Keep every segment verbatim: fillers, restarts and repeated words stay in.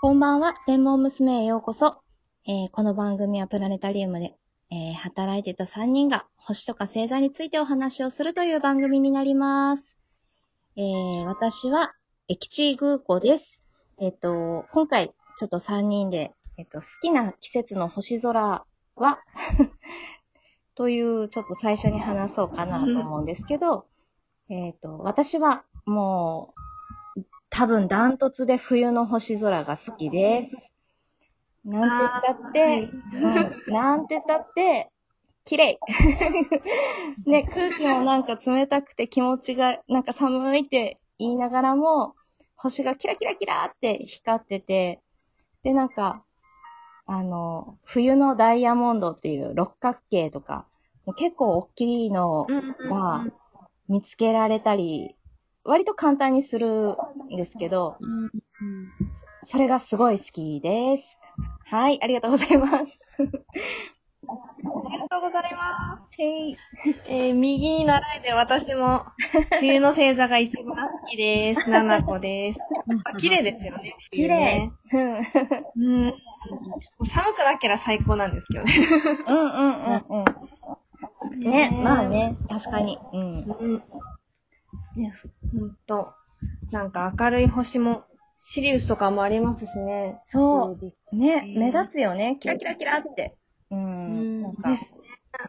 こんばんは、天文娘へようこそ。えー、この番組はプラネタリウムで、えー、働いてたさんにんが星とか星座についてお話をするという番組になります。えー、私は駅地ぐうこです。えっと、今回ちょっとさんにんで、えっと、好きな季節の星空はというちょっと最初に話そうかなと思うんですけど、えっと、私はもう多分ダントツで冬の星空が好きです。なんて言ったって、うん、なんて言ったって綺麗、ね、空気もなんか冷たくて気持ちがなんか寒いって言いながらも星がキラキラキラって光ってて、でなんかあの、冬のダイヤモンドっていう六角形とか、結構大きいのが見つけられたり、割と簡単にするんですけど、それがすごい好きです。はい、ありがとうございます。ありがとうございます。えー、右に習いで私も冬の星座が一番好きです。ななこです。綺麗ですよね。綺麗。うん。寒くなけりゃ最高なんですけどね。うんうんうんうん。ね、ねまあね、確かに。うん。うん。ね、ほんと。なんか明るい星も、シリウスとかもありますしね。そう。ね、目立つよね。キラキラキラって。うん。なんか。ですね。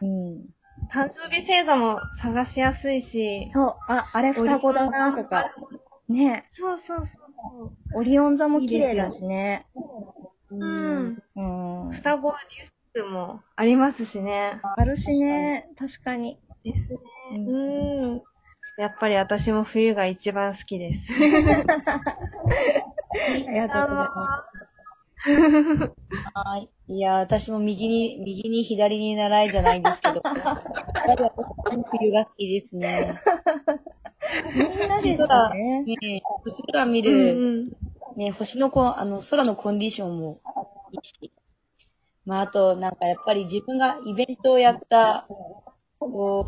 うん。誕生日星座も探しやすいし。そう。あ、あれ双子だなとか。ね。そうそうそう。オリオン座も綺麗だしね。いいうん、うん。双子はニュースもありますしね。あるしね。確かに。ですね。うん。やっぱり私も冬が一番好きです。ありがとうございます。はい。いや、私も右に、右に左に習いじゃないんですけど。やっぱり私も冬が好きですね。みんなでしたね。ね、星空見る。うんうんね、星のこ、あの、空のコンディションもいいし。まあ、あと、なんかやっぱり自分がイベントをやった、こう、こ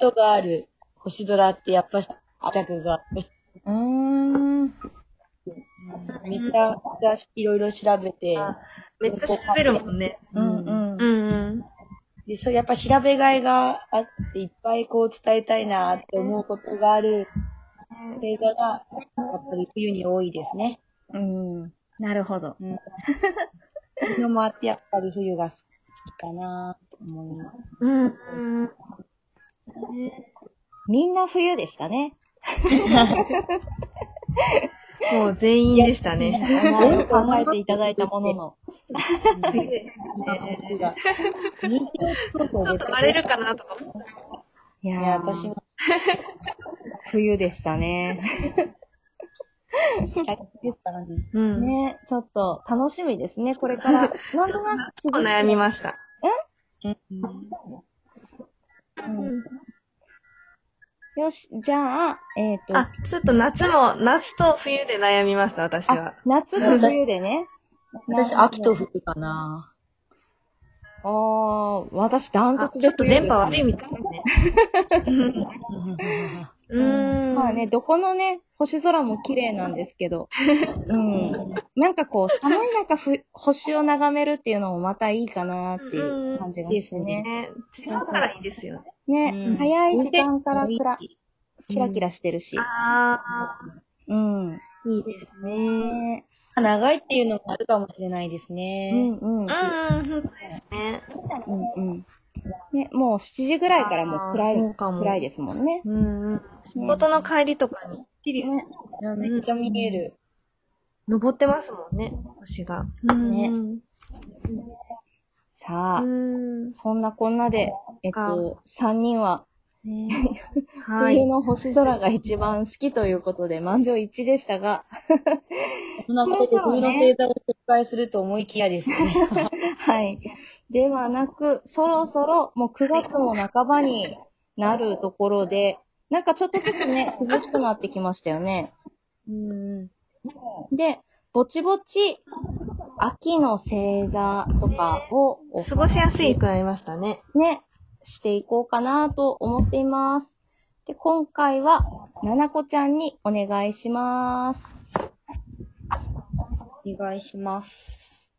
とがある星空ってやっぱし、着が。うーん。めっちゃ、いろいろ調べて。めっちゃ調べるもんね。うんうん。うんうん。で、そう、やっぱ調べがいがあって、いっぱいこう伝えたいなって思うことがある。星座がやっぱり冬に多いですね。うん。なるほど。うん。冬もあってやっぱり冬が好きかなと思います。うん。みんな冬でしたね。もう全員でしたね。よく考えていただいたものの。ちょっと荒れるかなとか思った。いやー、私も。冬でしたね。うん、ね、ちょっと楽しみですね、これから。なんとなく。悩みました。え、うんうん、よし、じゃあ、えっと。あ、ちょっと夏も、夏と冬で悩みました、私は。夏と冬でね。私、秋と冬かな。あー、私、ダントツで冬ですね。ちょっと電波悪いみたいね。うんまあね、どこのね、星空も綺麗なんですけど、うん、なんかこう、寒い中ふ、星を眺めるっていうのもまたいいかなっていう感じがですね。違うからいいですよね。ね、うん、早い時間からくら、キラキラしてるし。うん、ああ。うん。いいですね。長いっていうのもあるかもしれないですね。うんうん。うん、そうですね。うんうん。ね、もうしちじぐらいからもう暗い、暗いですもんね。うん。仕事の帰りとかに、きりね。めっちゃ見える。登ってますもんね、星が。ね。さあ、そんなこんなで、えっと、さんにんは、冬の星空が一番好きということで、満場一致でしたが、そんなことで冬の星座を紹介すると思いきやですね。はい。ではなく、そろそろもうくがつも半ばになるところで、なんかちょっとずつね、涼しくなってきましたよね。うんで、ぼちぼち、秋の星座とかを、過ごしやすいくなりましたね。ね、していこうかなと思っています。で、今回は、ななこちゃんにお願いします。お願いします。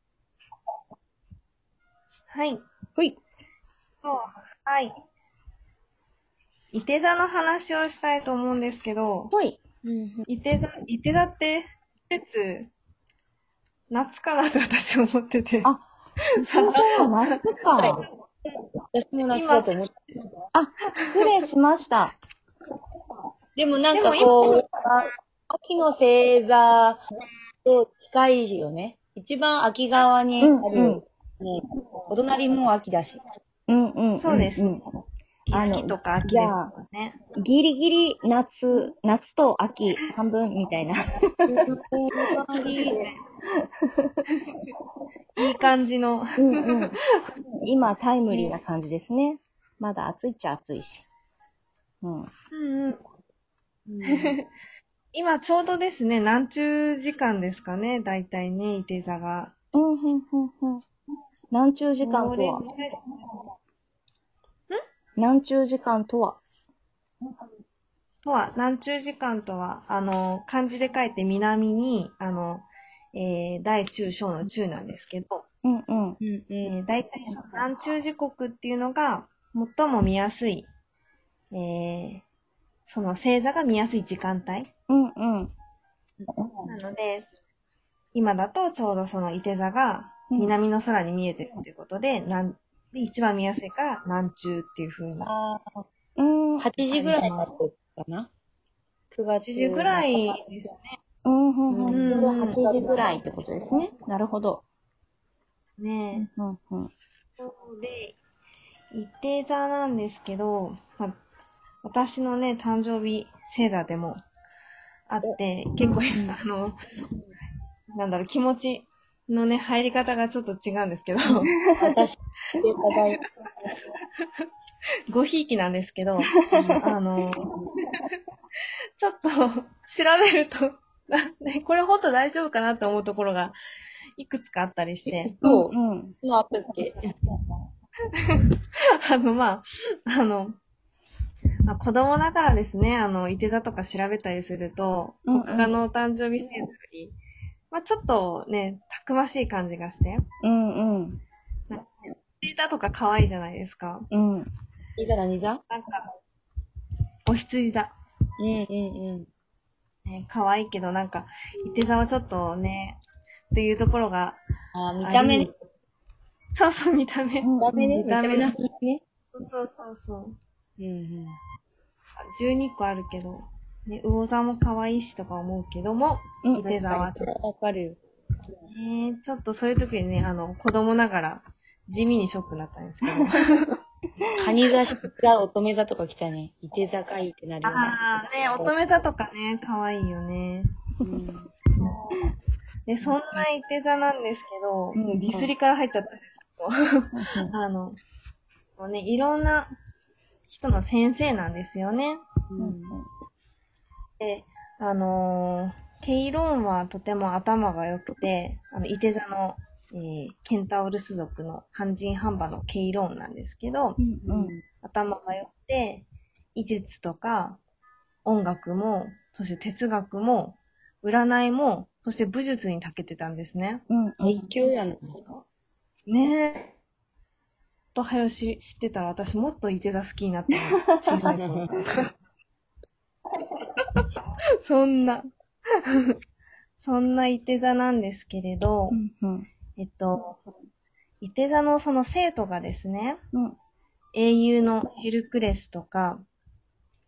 はい。ほい。はい。いて座の話をしたいと思うんですけど。ほい。うん、いて座、いて座って、季節、夏かなと私思ってて。あ、そうそう、夏か。私も夏だと思ってた。あ、失礼しました。でもなんかこう、秋の星座と近いよね。一番秋側にある、うんうん、ね、お隣も秋だし。うんうん、うん。そうです。うん、秋とか秋ですよね。ギリギリ夏、夏と秋半分みたいな。いい感じのうん、うん。今タイムリーな感じですね。まだ暑いっちゃ暑いし。うん。うんうんうん、今ちょうどですね、南中時間ですかね、だいたいね、いて座が。うんうんうんうん。南中時間とは。ん？南中時間とは。とは南中時間とは、あの漢字で書いて南にあの、えー、大中小の中なんですけど。うんうん。えー、だいたいその南中時刻っていうのが最も見やすい。えーその星座が見やすい時間帯、うんうん、なので今だとちょうどそのいて座が南の空に見えてるということで、うん、なんで一番見やすいから南中っていう風な、うん、はちじぐらいだったかな、くがつはちじぐらいですね、うんうんうん、夜はちじぐらいってことですね、なるほどね、うんうん、でいて座なんですけど、まあ私のね、誕生日星座でもあって、結構、うん、あの、なんだろう、気持ちのね、入り方がちょっと違うんですけど。私、ごひいきなんですけど、あの、ちょっと調べると、これ本当大丈夫かなと思うところがいくつかあったりして。そう、うん。あったっけ？あの、まあ、あの、まあ、子供だからですね、あの、いて座とか調べたりすると、うんうん、他のお誕生日星座より、まあ、ちょっとね、たくましい感じがして。うんうん。なんか、いて座とか可愛いじゃないですか。うん。い座何座？なんか、お羊座。うんうんうん。ね、可愛いけど、なんか、いて座はちょっとね、っていうところが。あ、見た目ね。そうそう、見た目。見た目ね。見た目ね。そうそうそう。うんうん、じゅうにこあるけど、ね、魚座も可愛いしとか思うけども、いて座はちょっと。わかるよ。えー、ちょっとそういう時にね、あの、子供ながら、地味にショックになったんですけど。カニ座、乙女座とか来たね。いて座かいってなるよね。ああ、ね、乙女座とかね、可愛いよね。うん、そうで、そんないて座なんですけど、うんうん、ディスりから入っちゃったんですけど、あの、もうね、いろんな、人の先生なんですよね。うん、で、あのー、ケイローンはとても頭が良くて、あの、いて座の、えー、ケンタウルス族の半人半馬のケイローンなんですけど、うんうん、頭が良くて、医術とか音楽も、そして哲学も、占いも、そして武術に長けてたんですね。うん、影響やな。ねえ。と早し知ってたら私もっといて座好きになって小さい頃そんなそんないて座なんですけれど、うんうん、えっといて座のその生徒がですね、うん、英雄のヘルクレスとか、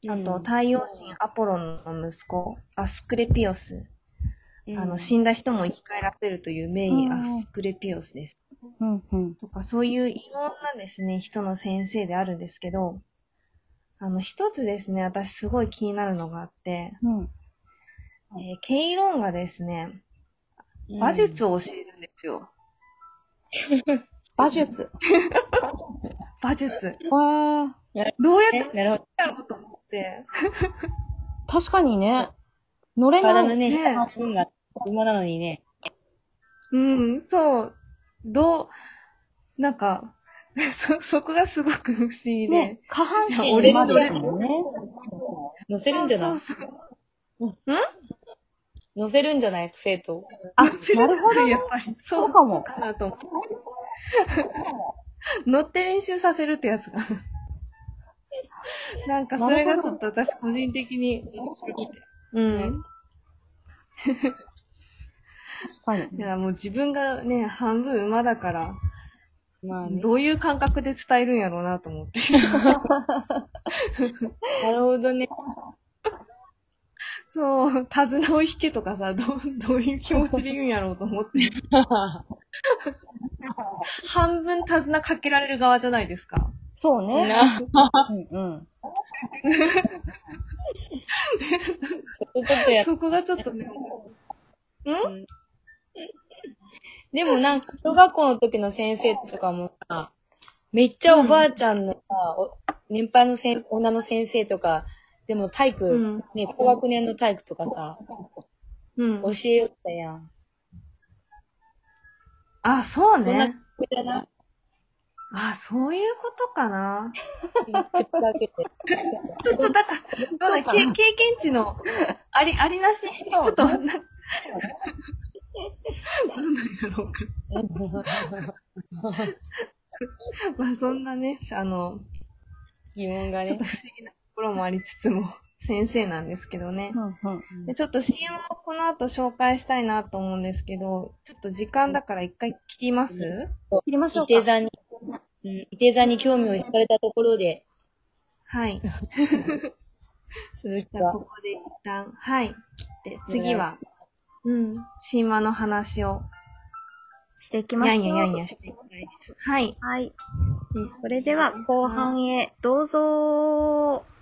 あと太陽神アポロンの息子アスクレピオス、うん、あの死んだ人も生き返らせるという名医アスクレピオスです。うんうん、とかそういういろんなですね人の先生であるんですけど、あの一つですね私すごい気になるのがあって、うん、えー、ケイロンがですね馬術を教えるんですよ。うん、馬術馬術わーどうやってやろうと思って確かにね乗れないね下半分が馬なのにね、うんそうどう、なんか、そ、そこがすごく不思議で。ね、下半身までですもんね。乗せるんじゃない？そうそうそう。ん？載せるんじゃないか、生徒。あ、なるほど。やっぱり。そうかも。かなと思って。乗って練習させるってやつが。なんかそれがちょっと私個人的に面白くて。うん。確かに。いや、もう自分がね、半分馬だから、まあ、ね、どういう感覚で伝えるんやろうなと思って。なるほどね。そう、手綱を引けとかさ、どう、どういう気持ちで言うんやろうと思って。半分手綱かけられる側じゃないですか。そうね。うんうん。そこがちょっとね。うん？でもなんか、小学校の時の先生とかもさ、めっちゃおばあちゃんのさ、うん、年配の先女の先生とか、でも体育、うん、ね、高学年の体育とかさ、うん、教えよったやん。あ、そうね。そんなじゃない？あ、そういうことかな。ちょっとだから、どうだ、経験値のあり、ありなし、ちょっと、なんなんやろうか。まあそんなね、あの、疑問がね、ちょっと不思議なところもありつつも、先生なんですけどね。うんうん、でちょっと シーエム をこの後紹介したいなと思うんですけど、ちょっと時間だから一回切ります、うん、切りましょうか。伊手座に、うん、伊手座に興味を惹かれたところで。はい。鈴木さん、ここで一旦、はい、切って、次は、うん、神話の話をしていきます。やんややんやしていきたいです。はい。はい。それでは、後半へどうぞー。